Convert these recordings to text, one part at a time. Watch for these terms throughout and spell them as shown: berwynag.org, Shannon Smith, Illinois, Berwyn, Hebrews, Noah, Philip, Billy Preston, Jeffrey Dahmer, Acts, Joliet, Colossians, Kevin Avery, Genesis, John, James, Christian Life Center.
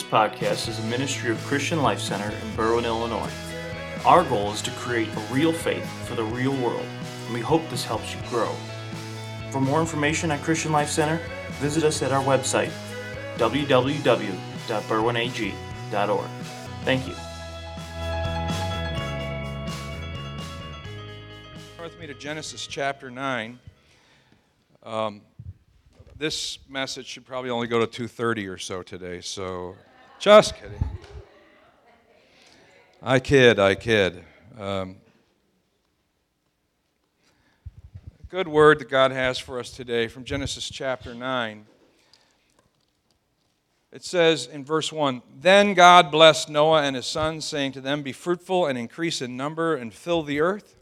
This podcast is a ministry of Christian Life Center in Berwyn, Illinois. Our goal is to create a real faith for the real world, and we hope this helps you grow. For more information on Christian Life Center, visit us at our website, www.berwynag.org. Thank you. Turn with me to Genesis chapter 9. This message should probably only go to 2:30 or so today, so just kidding. I kid. Good word that God has for us today from Genesis chapter 9. It says in verse 1, "Then God blessed Noah and his sons, saying to them, 'Be fruitful and increase in number and fill the earth.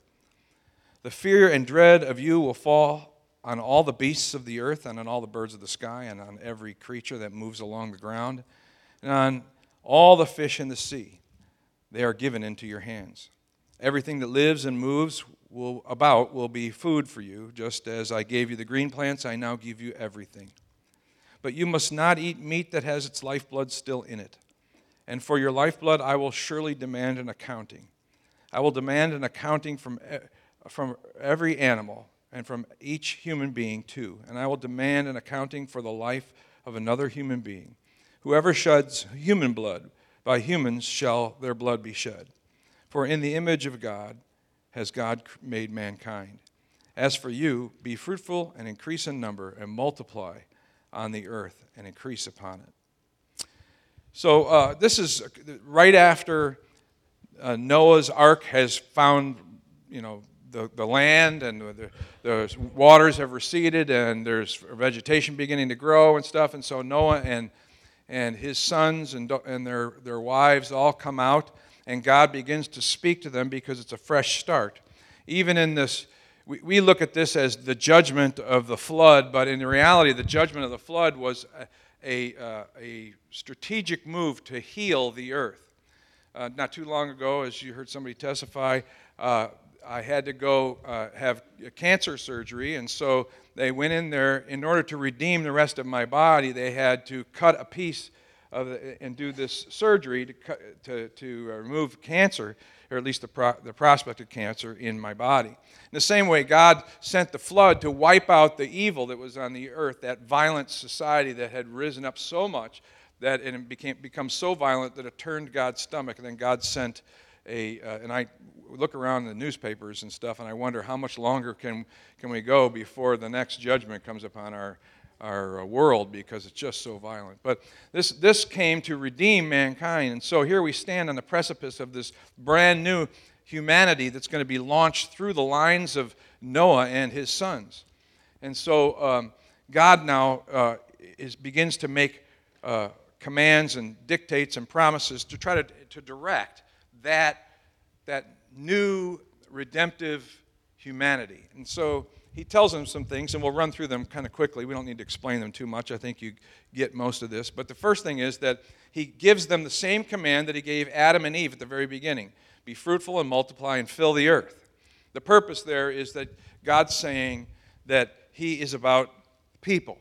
The fear and dread of you will fall on all the beasts of the earth and on all the birds of the sky and on every creature that moves along the ground and on all the fish in the sea. They are given into your hands. Everything that lives and moves will be food for you. Just as I gave you the green plants, I now give you everything. But you must not eat meat that has its lifeblood still in it. And for your lifeblood I will surely demand an accounting. I will demand an accounting from every animal, and from each human being too. And I will demand an accounting for the life of another human being. Whoever sheds human blood, by humans shall their blood be shed. For in the image of God has God made mankind. As for you, be fruitful and increase in number and multiply on the earth and increase upon it.'" So this is right after Noah's ark has found, the land, and the waters have receded, and there's vegetation beginning to grow and stuff. And so Noah and his sons and their wives all come out, and God begins to speak to them because it's a fresh start. Even in this, we look at this as the judgment of the flood, but in reality, the judgment of the flood was a strategic move to heal the earth. Not too long ago, as you heard somebody testify, I had to go have cancer surgery, and so they went in there. In order to redeem the rest of my body, they had to cut a piece of and do this surgery to remove cancer, or at least the prospect of cancer in my body. In the same way, God sent the flood to wipe out the evil that was on the earth, that violent society that had risen up so much that it became so violent that it turned God's stomach, and then God sent and I look around in the newspapers and stuff, and I wonder how much longer can we go before the next judgment comes upon our world, because it's just so violent. But this came to redeem mankind, and so here we stand on the precipice of this brand new humanity that's going to be launched through the lines of Noah and his sons. And so God now begins to make commands and dictates and promises to try to direct that new redemptive humanity. And so he tells them some things, and we'll run through them kind of quickly. We don't need to explain them too much. I think you get most of this. But the first thing is that he gives them the same command that he gave Adam and Eve at the very beginning. Be fruitful and multiply and fill the earth. The purpose there is that God's saying that he is about people.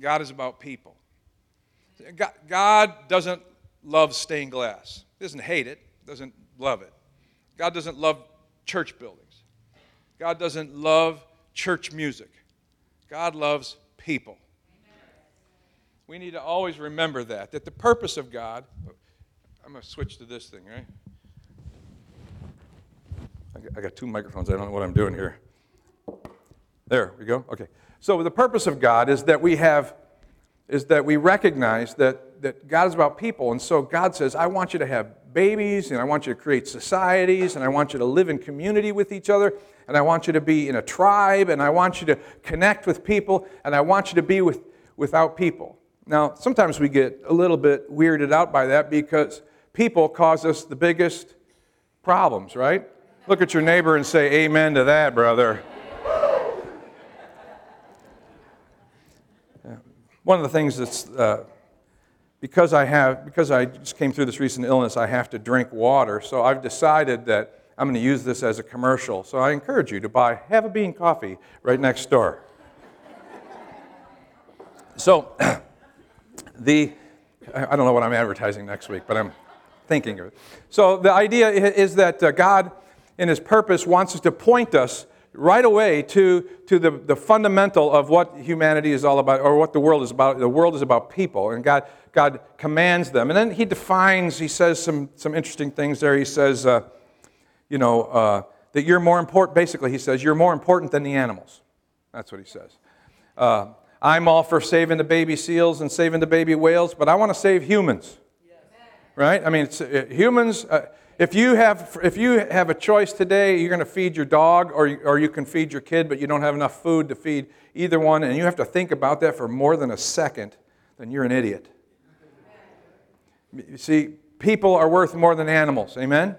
God is about people. God doesn't love stained glass. He doesn't hate it, doesn't love it. God doesn't love church buildings. God doesn't love church music. God loves people. Amen. We need to always remember that the purpose of God, I'm going to switch to this thing, right? I got two microphones. I don't know what I'm doing here. There we go. Okay. So the purpose of God is that we recognize that God is about people, and so God says, I want you to have babies, and I want you to create societies, and I want you to live in community with each other, and I want you to be in a tribe, and I want you to connect with people, and I want you to be without people. Now, sometimes we get a little bit weirded out by that, because people cause us the biggest problems, right? Look at your neighbor and say, amen to that, brother. One of the things that's... Because I just came through this recent illness, I have to drink water. So I've decided that I'm going to use this as a commercial. So I encourage you to buy Have a Bean coffee right next door. So the I don't know what I'm advertising next week, but I'm thinking of it. So the idea is that God, in His purpose, wants us to point us right away to the fundamental of what humanity is all about, or what the world is about. The world is about people, and God commands them. And then He defines, He says some interesting things there. He says, that you're more important, basically He says, you're more important than the animals. That's what He says. I'm all for saving the baby seals and saving the baby whales, but I want to save humans. Right? I mean, humans. If you have a choice today, you're going to feed your dog, or you can feed your kid, but you don't have enough food to feed either one, and you have to think about that for more than a second, then you're an idiot. You see, people are worth more than animals. Amen?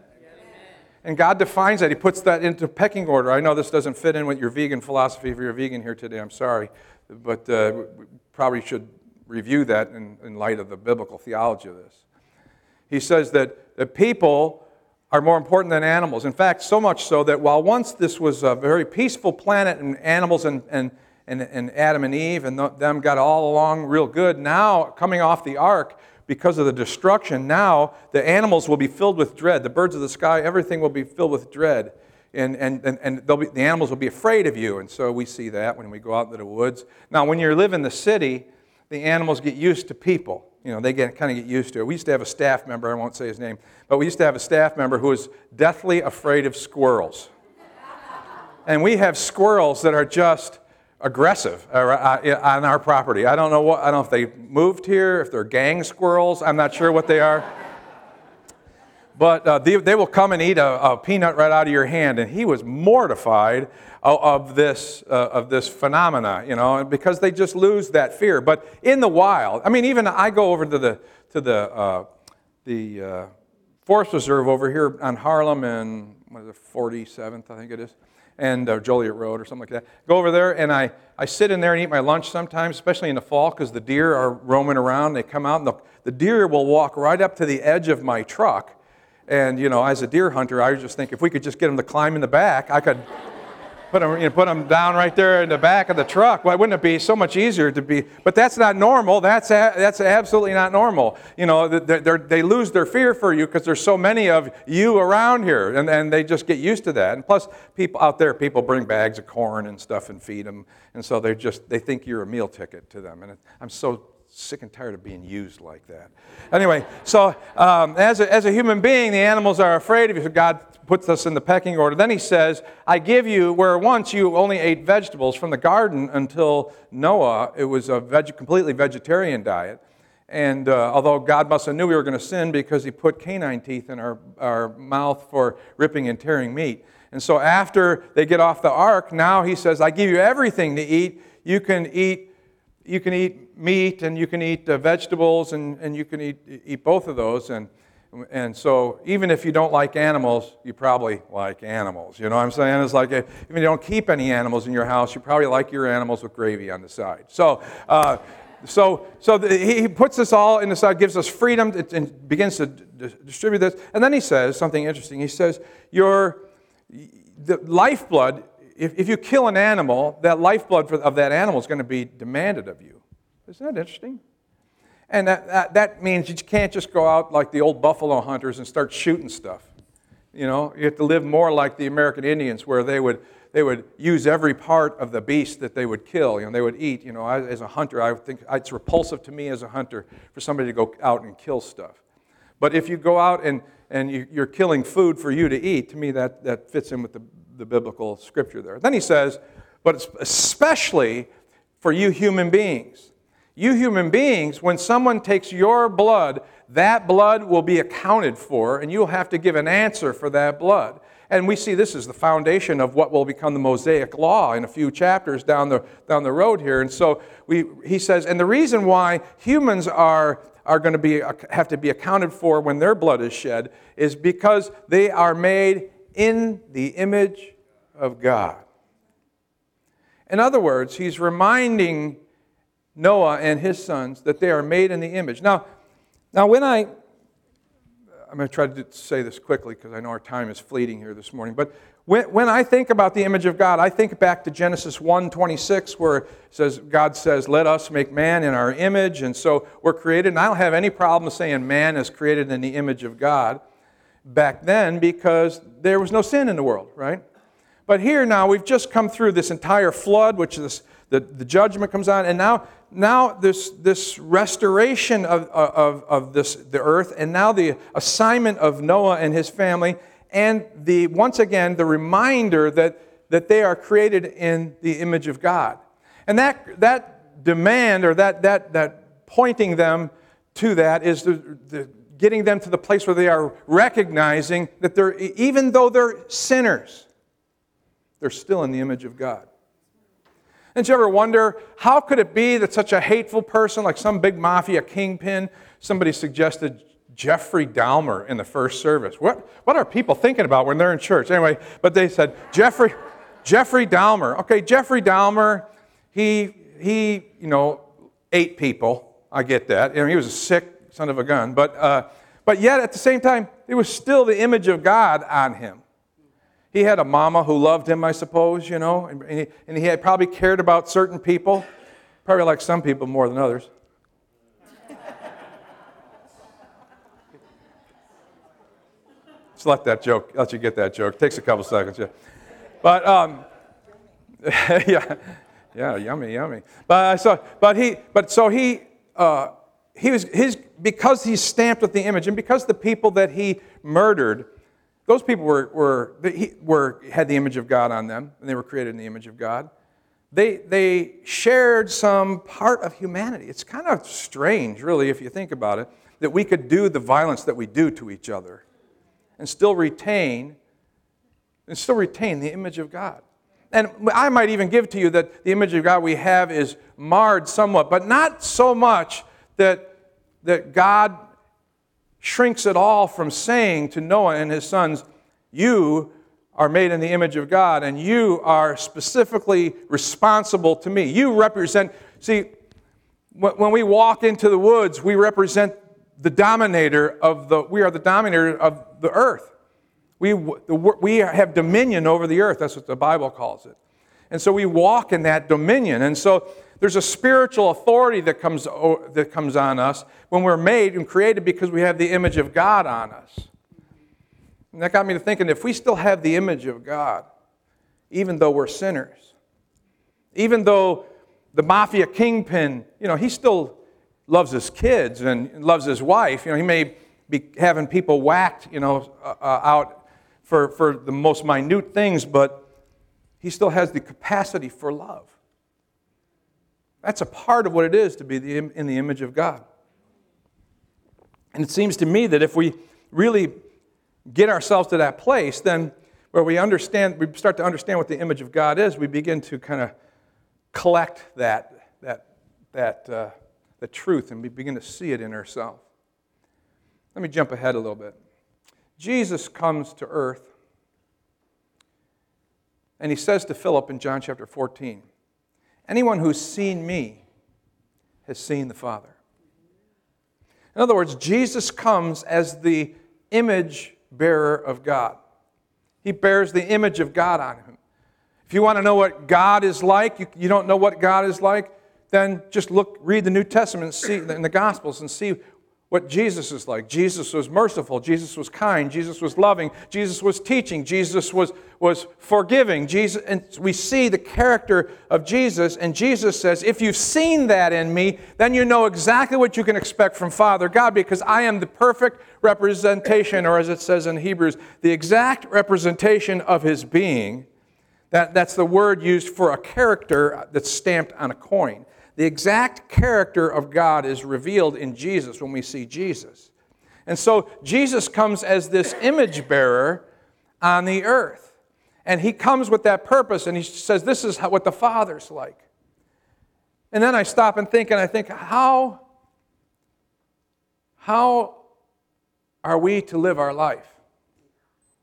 And God defines that. He puts that into pecking order. I know this doesn't fit in with your vegan philosophy. If you're a vegan here today, I'm sorry. But we probably should review that in light of the biblical theology of this. He says that the people are more important than animals. In fact, so much so that while once this was a very peaceful planet and animals and Adam and Eve and them got all along real good, now coming off the ark, because of the destruction, now the animals will be filled with dread. The birds of the sky, everything will be filled with dread. And the animals will be afraid of you. And so we see that when we go out into the woods. Now, when you live in the city, the animals get used to people. You know, they kind of get used to it. We used to have a staff member, I won't say his name, but we used to have a staff member who was deathly afraid of squirrels. And we have squirrels that are just aggressive on our property. I don't know if they moved here, if they're gang squirrels. I'm not sure what they are. But they will come and eat a peanut right out of your hand. And he was mortified of this phenomena, you know, because they just lose that fear. But in the wild, I mean, even I go over to the Forest Reserve over here on Harlem and 47th, I think it is, and Joliet Road or something like that. Go over there and I sit in there and eat my lunch sometimes, especially in the fall, because the deer are roaming around. They come out and the deer will walk right up to the edge of my truck. And, you know, as a deer hunter, I just think if we could just get them to climb in the back, I could put them down right there in the back of the truck. Why wouldn't it be so much easier to be? But that's not normal. That's absolutely not normal. You know, they lose their fear for you because there's so many of you around here. And they just get used to that. And plus, people out there bring bags of corn and stuff and feed them. And so they think you're a meal ticket to them. And I'm so sick and tired of being used like that. Anyway, so as a human being, the animals are afraid of you. God puts us in the pecking order. Then He says, I give you, where once you only ate vegetables from the garden until Noah, it was a completely vegetarian diet. And although God must have knew we were going to sin because He put canine teeth in our mouth for ripping and tearing meat. And so after they get off the ark, now He says, I give you everything to eat. You can eat meat, and you can eat vegetables, and you can eat both of those. And so even if you don't like animals, you probably like animals. You know what I'm saying? It's like if you don't keep any animals in your house, you probably like your animals with gravy on the side. So He puts this all in the side, gives us freedom, and begins to distribute this. And then He says something interesting. He says, the lifeblood, if you kill an animal, that lifeblood of that animal is going to be demanded of you. Isn't that interesting? And that means you can't just go out like the old buffalo hunters and start shooting stuff. You know, you have to live more like the American Indians, where they would use every part of the beast that they would kill. You know, they would eat. You know, as a hunter, I think it's repulsive to me as a hunter for somebody to go out and kill stuff. But if you go out and you're killing food for you to eat, to me that fits in with the biblical scripture there. Then He says, but it's especially for you human beings. You human beings, when someone takes your blood, that blood will be accounted for, and you'll have to give an answer for that blood. And we see this is the foundation of what will become the Mosaic Law in a few chapters down the road here. And so he says, and the reason why humans are going to have to be accounted for when their blood is shed is because they are made in the image of God. In other words, He's reminding Noah and his sons that they are made in the image. Now when I I'm going to try to say this quickly because I know our time is fleeting here this morning. But when I think about the image of God, I think back to Genesis 1:26, where it says, God says, let us make man in our image. And so we're created. And I don't have any problem saying man is created in the image of God back then because there was no sin in the world, right? But here now, we've just come through this entire flood, which is the judgment comes on. And now this restoration of this the earth, and now the assignment of Noah and his family, and the once again the reminder that they are created in the image of God, and that demand or that pointing them to that is the getting them to the place where they are recognizing that even though they're sinners, they're still in the image of God. Did you ever wonder, how could it be that such a hateful person, like some big mafia kingpin, somebody suggested Jeffrey Dahmer in the first service. What are people thinking about when they're in church? Anyway, but they said, Jeffrey Dahmer. Okay, Jeffrey Dahmer, he ate people. I get that. He was a sick son of a gun. But yet, at the same time, it was still the image of God on him. He had a mama who loved him, I suppose, and he had probably cared about certain people, probably like some people more than others. Just let you get that joke. It takes a couple seconds, yeah. But yeah, yummy, yummy. Because he's stamped with the image, and because the people that he murdered. Those people had the image of God on them, and they were created in the image of God. They shared some part of humanity. It's kind of strange, really, if you think about it, that we could do the violence that we do to each other and still retain the image of God. And I might even give to you that the image of God we have is marred somewhat, but not so much that God shrinks at all from saying to Noah and his sons, you are made in the image of God, and you are specifically responsible to me. You represent, when we walk into the woods, we represent the dominator we are the dominator of the earth. We have dominion over the earth. That's what the Bible calls it. And so we walk in that dominion. And so there's a spiritual authority that comes on us when we're made and created because we have the image of God on us. And that got me to thinking, if we still have the image of God, even though we're sinners, even though the mafia kingpin, he still loves his kids and loves his wife. He may be having people whacked, out for the most minute things, but he still has the capacity for love. That's a part of what it is to be in the image of God. And it seems to me that if we really get ourselves to that place, then where we start to understand what the image of God is, we begin to kind of collect the truth, and we begin to see it in ourselves. Let me jump ahead a little bit. Jesus comes to earth, and he says to Philip in John chapter 14, anyone who's seen me has seen the Father. In other words, Jesus comes as the image bearer of God. He bears the image of God on him. If you want to know what God is like, you don't know what God is like, then just read the New Testament and see in the Gospels and see what Jesus is like. Jesus was merciful. Jesus was kind. Jesus was loving. Jesus was teaching. Jesus was forgiving. And we see the character of Jesus, and Jesus says, if you've seen that in me, then you know exactly what you can expect from Father God, because I am the perfect representation, or as it says in Hebrews, the exact representation of his being. That's the word used for a character that's stamped on a coin. The exact character of God is revealed in Jesus when we see Jesus. And so Jesus comes as this image bearer on the earth. And he comes with that purpose, and he says, this is what the Father's like. And then I stop and think, how are we to live our life?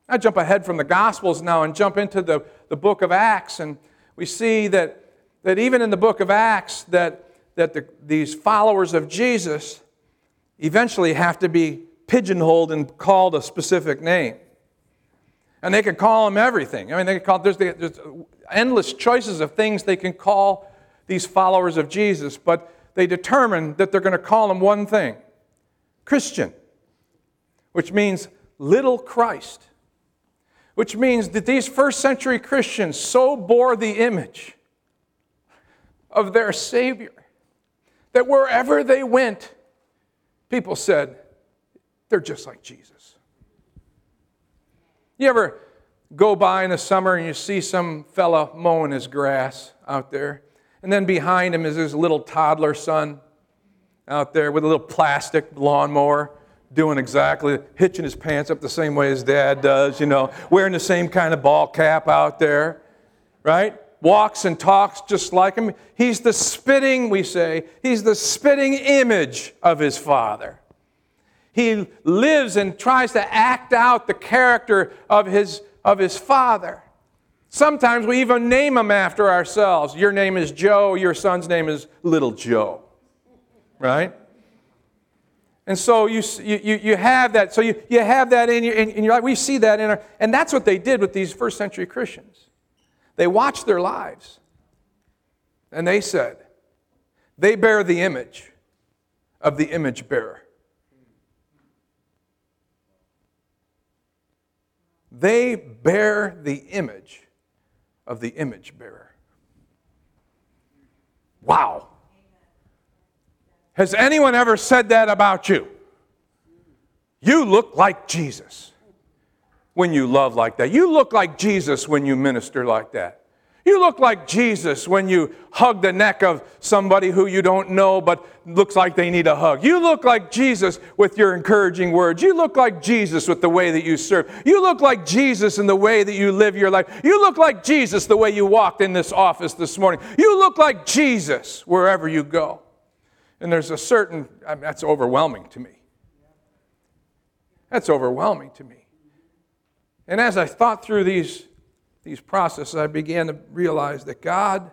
I jump ahead from the Gospels now and jump into the book of Acts, and we see that even in the book of Acts, that these followers of Jesus eventually have to be pigeonholed and called a specific name. And they could call them everything. I mean, they could call, there's endless choices of things they can call these followers of Jesus, but they determine that they're going to call them one thing, Christian, which means little Christ, which means that these first century Christians so bore the image of their Savior that wherever they went, people said, they're just like Jesus. You ever go by in the summer and you see some fella mowing his grass out there, and then behind him is his little toddler son out there with a little plastic lawnmower, doing exactly, hitching his pants up the same way his dad does, you know, wearing the same kind of ball cap out there, right? Walks and talks just like him. He's the spitting, we say, he's the spitting image of his father. He lives and tries to act out the character of his father. Sometimes we even name him after ourselves. Your name is Joe, your son's name is Little Joe, right? And so you have that. So you have that in your life. We see that in our, and that's what they did with these first century Christians. They watched their lives, and they said, they bear the image of the image bearer. They bear the image of the image bearer. Wow. Has anyone ever said that about you? You look like Jesus when you love like that. You look like Jesus when you minister like that. You look like Jesus when you hug the neck of somebody who you don't know but looks like they need a hug. You look like Jesus with your encouraging words. You look like Jesus with the way that you serve. You look like Jesus in the way that you live your life. You look like Jesus the way you walked in this office this morning. You look like Jesus wherever you go. And there's a certain, I mean, that's overwhelming to me. That's overwhelming to me. And as I thought through these processes, I began to realize that God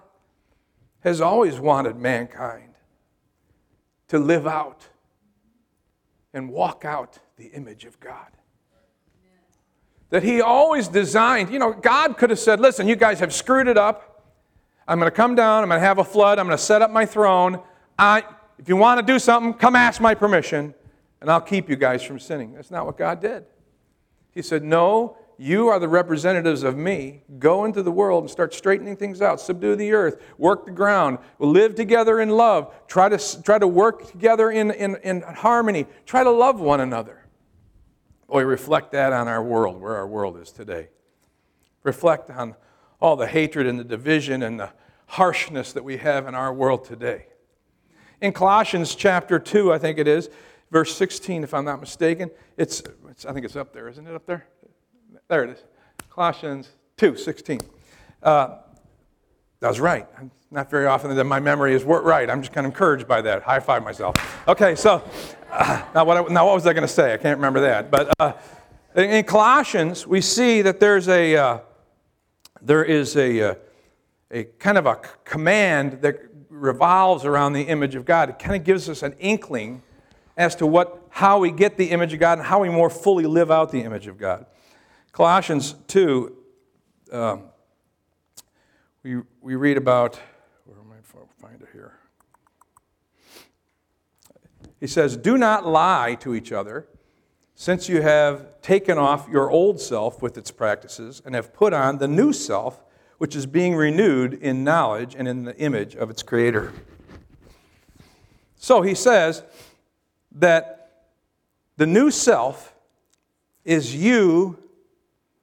has always wanted mankind to live out and walk out the image of God. That He always designed, you know, God could have said, listen, you guys have screwed it up. I'm going to come down. I'm going to have a flood. I'm going to set up my throne. If you want to do something, come ask my permission, and I'll keep you guys from sinning. That's not what God did. He said, no, you are the representatives of me. Go into the world and start straightening things out. Subdue the earth. Work the ground. Live together in love. Try to work together in harmony. Try to love one another. Boy, reflect that on our world, where our world is today. Reflect on all the hatred and the division and the harshness that we have in our world today. In Colossians chapter 2, I think it is, verse 16, if I'm not mistaken. I think it's up there, isn't it up there? There it is. Colossians 2:16. That was right. Not very often that my memory is right. I'm just kind of encouraged by that. High five myself. Okay, so now what was I going to say? I can't remember that. But in Colossians, we see that there is a kind of a command that revolves around the image of God. It kind of gives us an inkling as to how we get the image of God and how we more fully live out the image of God. Colossians 2, we read about, where am I? I'll find it here. He says, do not lie to each other, since you have taken off your old self with its practices and have put on the new self, which is being renewed in knowledge and in the image of its creator. So he says that the new self is you,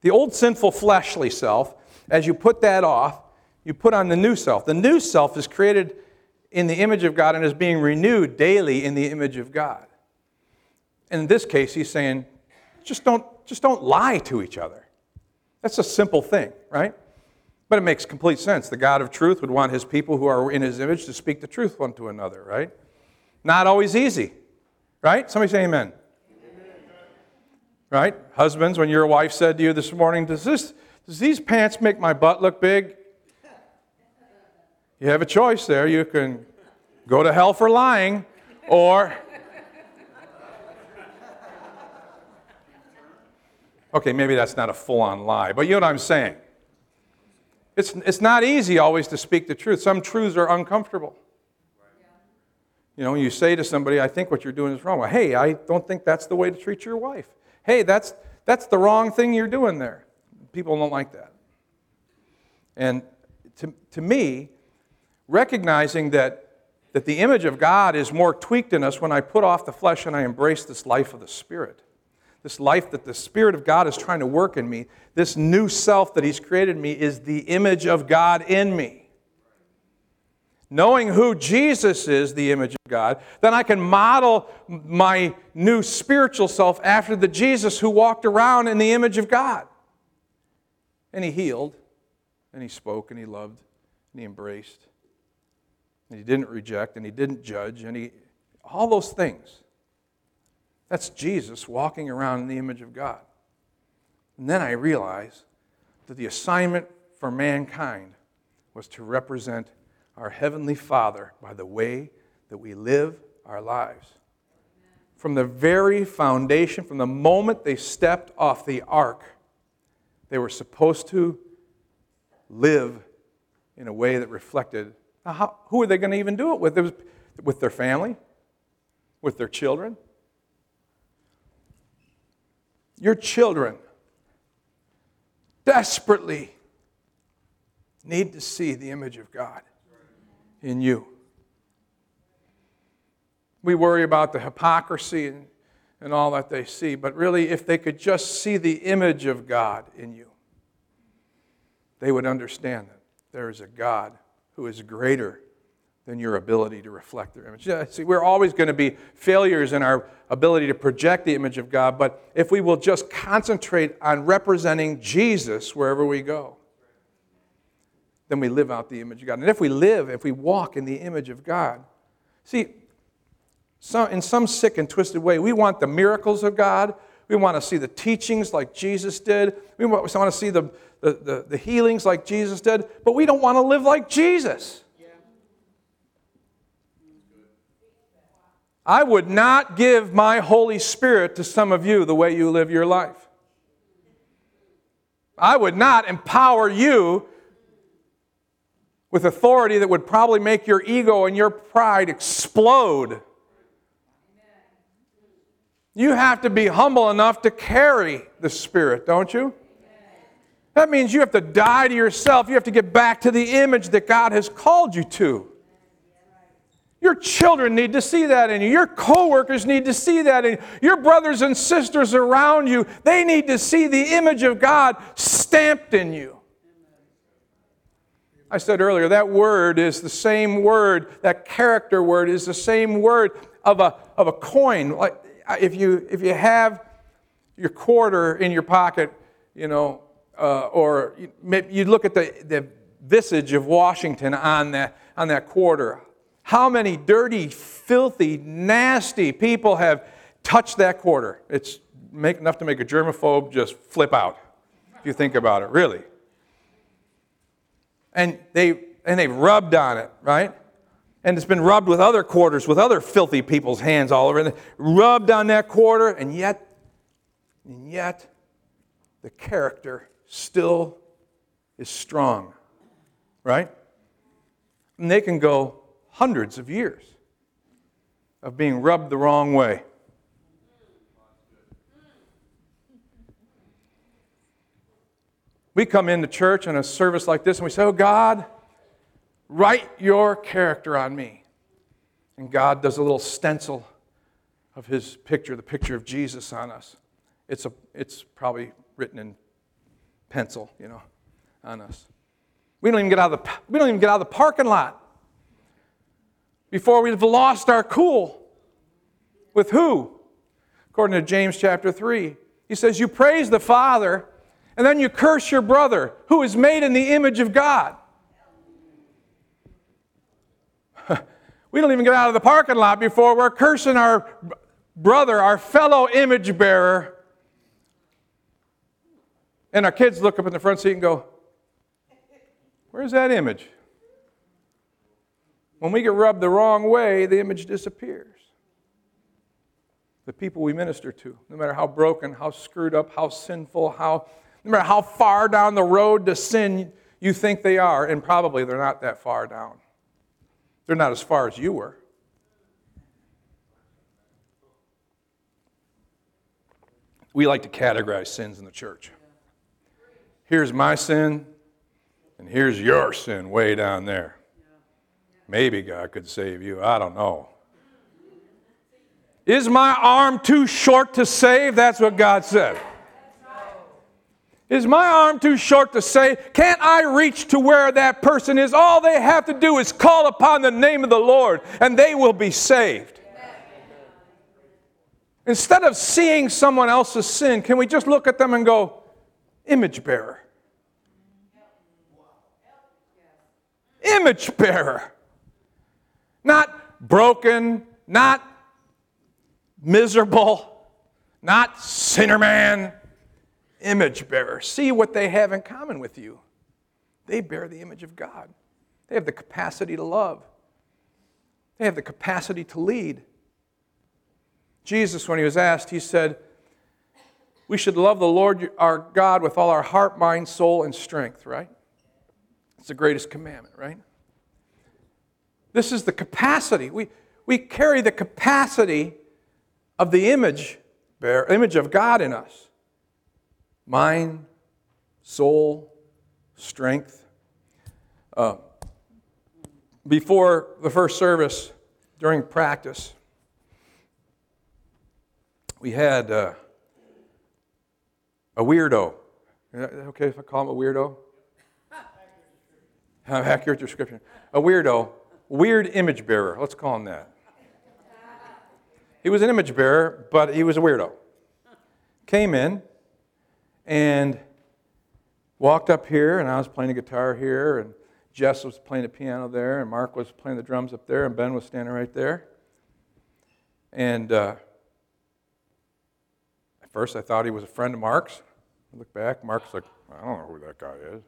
the old sinful fleshly self. As you put that off, you put on the new self. The new self is created in the image of God and is being renewed daily in the image of God. And in this case, he's saying, just don't lie to each other. That's a simple thing, right? But it makes complete sense. The God of truth would want His people who are in His image to speak the truth one to another, right? Not always easy, right? Somebody say amen. Amen. Right? Husbands, when your wife said to you this morning, does these pants make my butt look big? You have a choice there. You can go to hell for lying, or Okay, maybe that's not a full-on lie, but you know what I'm saying. It's not easy always to speak the truth. Some truths are uncomfortable. You know, you say to somebody, I think what you're doing is wrong. Well, hey, I don't think that's the way to treat your wife. Hey, that's the wrong thing you're doing there. People don't like that. And to me, recognizing that the image of God is more tweaked in us when I put off the flesh and I embrace this life of the Spirit, this life that the Spirit of God is trying to work in me, this new self that He's created me is the image of God in me. Knowing who Jesus is, the image of God, then I can model my new spiritual self after the Jesus who walked around in the image of God. And He healed, and He spoke, and He loved, and He embraced, and He didn't reject, and He didn't judge, and He, all those things. That's Jesus walking around in the image of God. And then I realize that the assignment for mankind was to represent our Heavenly Father by the way that we live our lives. From the very foundation, from the moment they stepped off the ark, they were supposed to live in a way that reflected. Now, who are they going to even do it with? It was with their family? With their children? Your children desperately need to see the image of God in you. We worry about the hypocrisy and all that they see, but really, if they could just see the image of God in you, they would understand that there is a God who is greater than your ability to reflect their image. Yeah, see, we're always going to be failures in our ability to project the image of God, but if we will just concentrate on representing Jesus wherever we go, then we live out the image of God. And if we walk in the image of God, see, in some sick and twisted way, we want the miracles of God. We want to see the teachings like Jesus did. We want to see the healings like Jesus did, but we don't want to live like Jesus. I would not give my Holy Spirit to some of you the way you live your life. I would not empower you with authority that would probably make your ego and your pride explode. You have to be humble enough to carry the Spirit, don't you? That means you have to die to yourself. You have to get back to the image that God has called you to. Your children need to see that in you. Your coworkers need to see that in you. Your brothers and sisters around you, they need to see the image of God stamped in you. I said earlier, that word is the same word, that character word is the same word of a coin. Like if you have your quarter in your pocket, you know, or you look at the visage of Washington on that quarter. How many dirty, filthy, nasty people have touched that quarter? It's enough to make a germaphobe just flip out, if you think about it, really. And they've rubbed on it, right? And it's been rubbed with other quarters, with other filthy people's hands all over. And rubbed on that quarter, and yet, the character still is strong, right? And they can go hundreds of years of being rubbed the wrong way. We come into church in a service like this and we say, oh God, write your character on me. And God does a little stencil of His picture, the picture of Jesus on us. It's probably written in pencil, you know, on us. We don't even get out of the parking lot before we've lost our cool. With who? According to James chapter 3, he says, you praise the Father, and then you curse your brother, who is made in the image of God. We don't even get out of the parking lot before we're cursing our brother, our fellow image bearer. And our kids look up in the front seat and go, where's that image? When we get rubbed the wrong way, the image disappears. the people we minister to, no matter how broken, how screwed up, how sinful, no matter how far down the road to sin you think they are, and probably they're not that far down. They're not as far as you were. We like to categorize sins in the church. Here's my sin, and here's your sin way down there. Maybe God could save you. I don't know. Is my arm too short to save? That's what God said. Is my arm too short to save? Can't I reach to where that person is? All they have to do is call upon the name of the Lord, and they will be saved. Instead of seeing someone else's sin, can we just look at them and go, image bearer. Image bearer. Not broken, not miserable, not sinner man. Image bearer. See what they have in common with you. They bear the image of God. They have the capacity to love. They have the capacity to lead. Jesus, when he was asked, he said, we should love the Lord our God with all our heart, mind, soul, and strength, right? It's the greatest commandment, right? This is the capacity. We carry the capacity of the image of God in us. Mind, soul, strength. Before the first service, during practice, we had a weirdo. Is that okay if I call him a weirdo? Accurate description. A weirdo. Weird image bearer. Let's call him that. He was an image bearer, but he was a weirdo. Came in and walked up here, and I was playing the guitar here, and Jess was playing the piano there, and Mark was playing the drums up there, and Ben was standing right there. And at first I thought he was a friend of Mark's. I look back, Mark's like, I don't know who that guy is.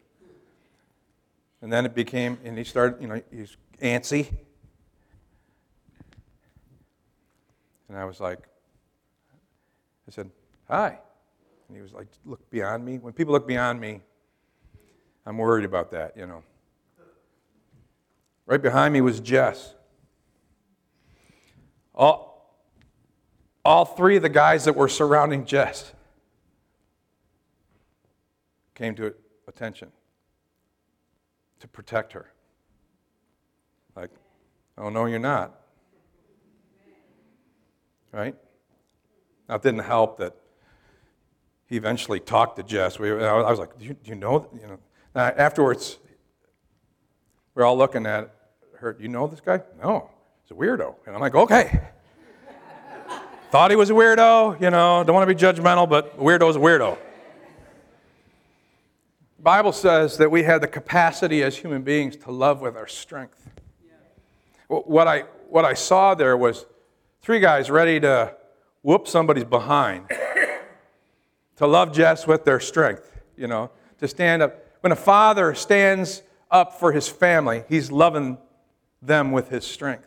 And then it became, and he started, he's antsy. And I was like, I said, hi. And he was like, look beyond me. When people look beyond me, I'm worried about that, Right behind me was Jess. All three of the guys that were surrounding Jess came to attention to protect her. Like, oh, no, you're not. Right? Now, it didn't help that he eventually talked to Jess. I was like, do you know? Now, afterwards, we're all looking at her. Do you know this guy? No, he's a weirdo. And I'm like, okay. Thought he was a weirdo, Don't want to be judgmental, but a weirdo is a weirdo. The Bible says that we have the capacity as human beings to love with our strength. Yeah. What I saw there was three guys ready to whoop somebody's behind, to love Jess with their strength, to stand up. When a father stands up for his family, he's loving them with his strength,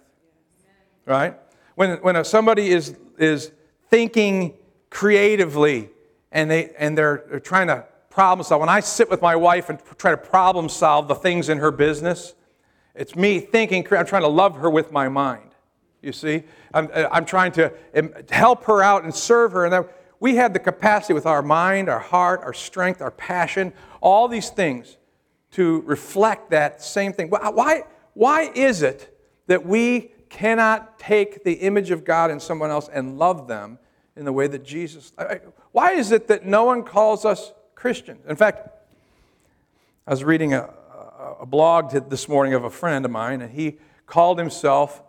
right? When somebody is thinking creatively and they're trying to problem solve. When I sit with my wife and try to problem solve the things in her business, it's me thinking. I'm trying to love her with my mind. You see, I'm trying to help her out and serve her. And we have the capacity with our mind, our heart, our strength, our passion, all these things to reflect that same thing. Why is it that we cannot take the image of God in someone else and love them in the way that Jesus? Why is it that no one calls us Christians? In fact, I was reading a blog this morning of a friend of mine, and he called himself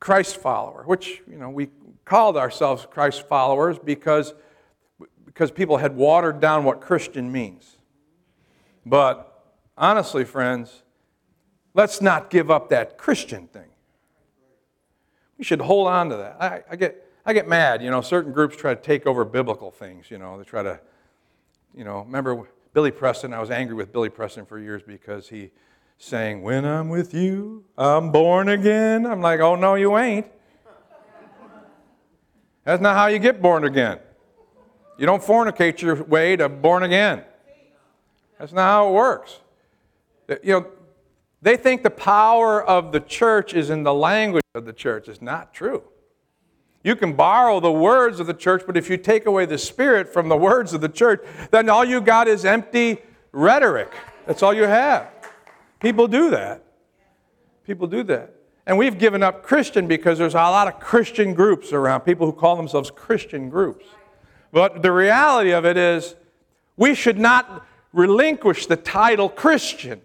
Christ follower, which, we called ourselves Christ followers because people had watered down what Christian means. But honestly, friends, let's not give up that Christian thing. We should hold on to that. I get mad, certain groups try to take over biblical things, they try to, remember Billy Preston? I was angry with Billy Preston for years because he saying, when I'm with you, I'm born again. I'm like, oh, no, you ain't. That's not how you get born again. You don't fornicate your way to born again. That's not how it works. You know, they think the power of the church is in the language of the church. It's not true. You can borrow the words of the church, but if you take away the Spirit from the words of the church, then all you got is empty rhetoric. That's all you have. People do that. People do that. And we've given up Christian because there's a lot of Christian groups around, people who call themselves Christian groups. But the reality of it is we should not relinquish the title Christian.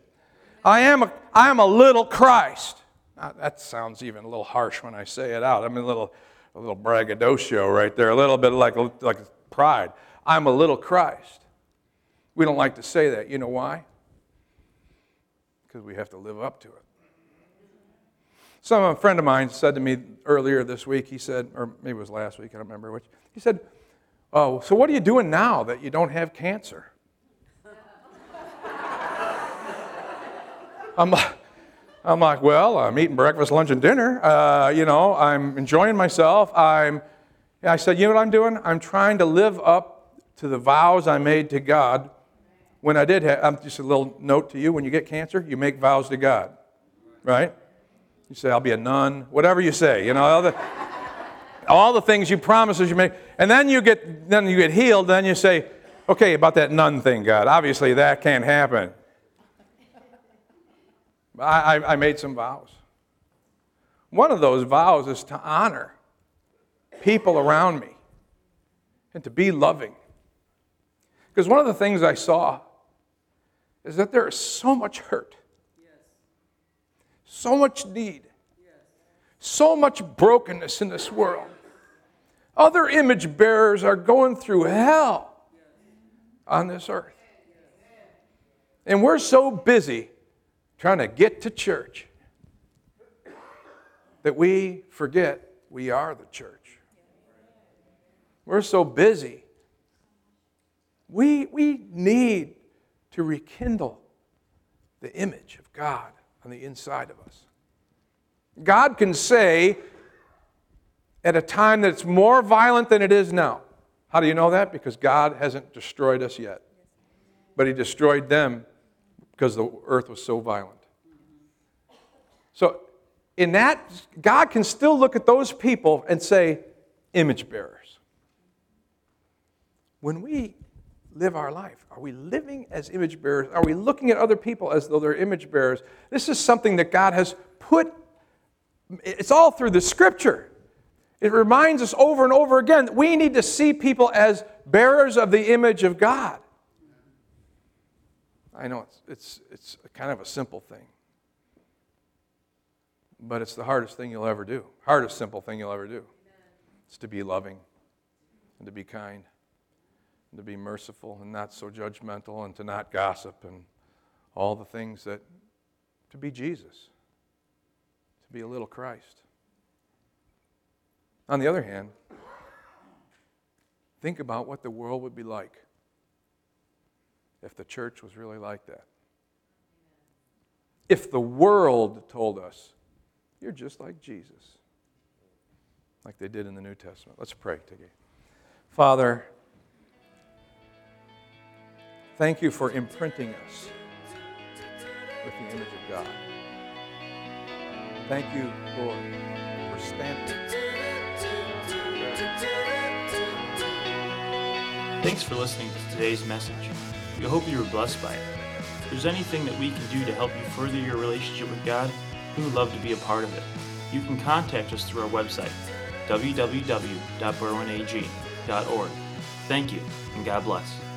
I am a little Christ. Now, that sounds even a little harsh when I say it out. I mean, a little braggadocio right there, a little bit like pride. I'm a little Christ. We don't like to say that. You know why? Because we have to live up to it. A friend of mine said to me earlier this week, he said, or maybe it was last week, I don't remember which, he said, "Oh, so what are you doing now that you don't have cancer?" I'm like, well, I'm eating breakfast, lunch, and dinner. I'm enjoying myself. I said, you know what I'm doing? I'm trying to live up to the vows I made to God when I did have, just a little note to you, when you get cancer, you make vows to God, right? You say, I'll be a nun, whatever you say, all the things you promises you make. And then you get healed, then you say, okay, about that nun thing, God, obviously that can't happen. I made some vows. One of those vows is to honor people around me and to be loving. Because one of the things I saw is that there is so much hurt, so much need, so much brokenness in this world. Other image bearers are going through hell on this earth. And we're so busy trying to get to church that we forget we are the church. We're so busy. We need to rekindle the image of God on the inside of us. God can say at a time that's more violent than it is now. How do you know that? Because God hasn't destroyed us yet. But He destroyed them because the earth was so violent. So in that, God can still look at those people and say, image bearers. When we live our life, are we living as image bearers? Are we looking at other people as though they're image bearers? This is something that God has put, it's all through the Scripture. It reminds us over and over again that we need to see people as bearers of the image of God. I know it's kind of a simple thing, but it's the hardest thing you'll ever do. Hardest simple thing you'll ever do. It's to be loving and to be kind and to be merciful and not so judgmental and to not gossip and all the things that, to be Jesus, to be a little Christ. On the other hand, think about what the world would be like if the church was really like that. If the world told us, you're just like Jesus, like they did in the New Testament. Let's pray together. Father, thank you for imprinting us with the image of God. Thank you, Lord, for standing. Thanks for listening to today's message. We hope you were blessed by it. If there's anything that we can do to help you further your relationship with God, we would love to be a part of it. You can contact us through our website, www.berwynag.org. Thank you, and God bless.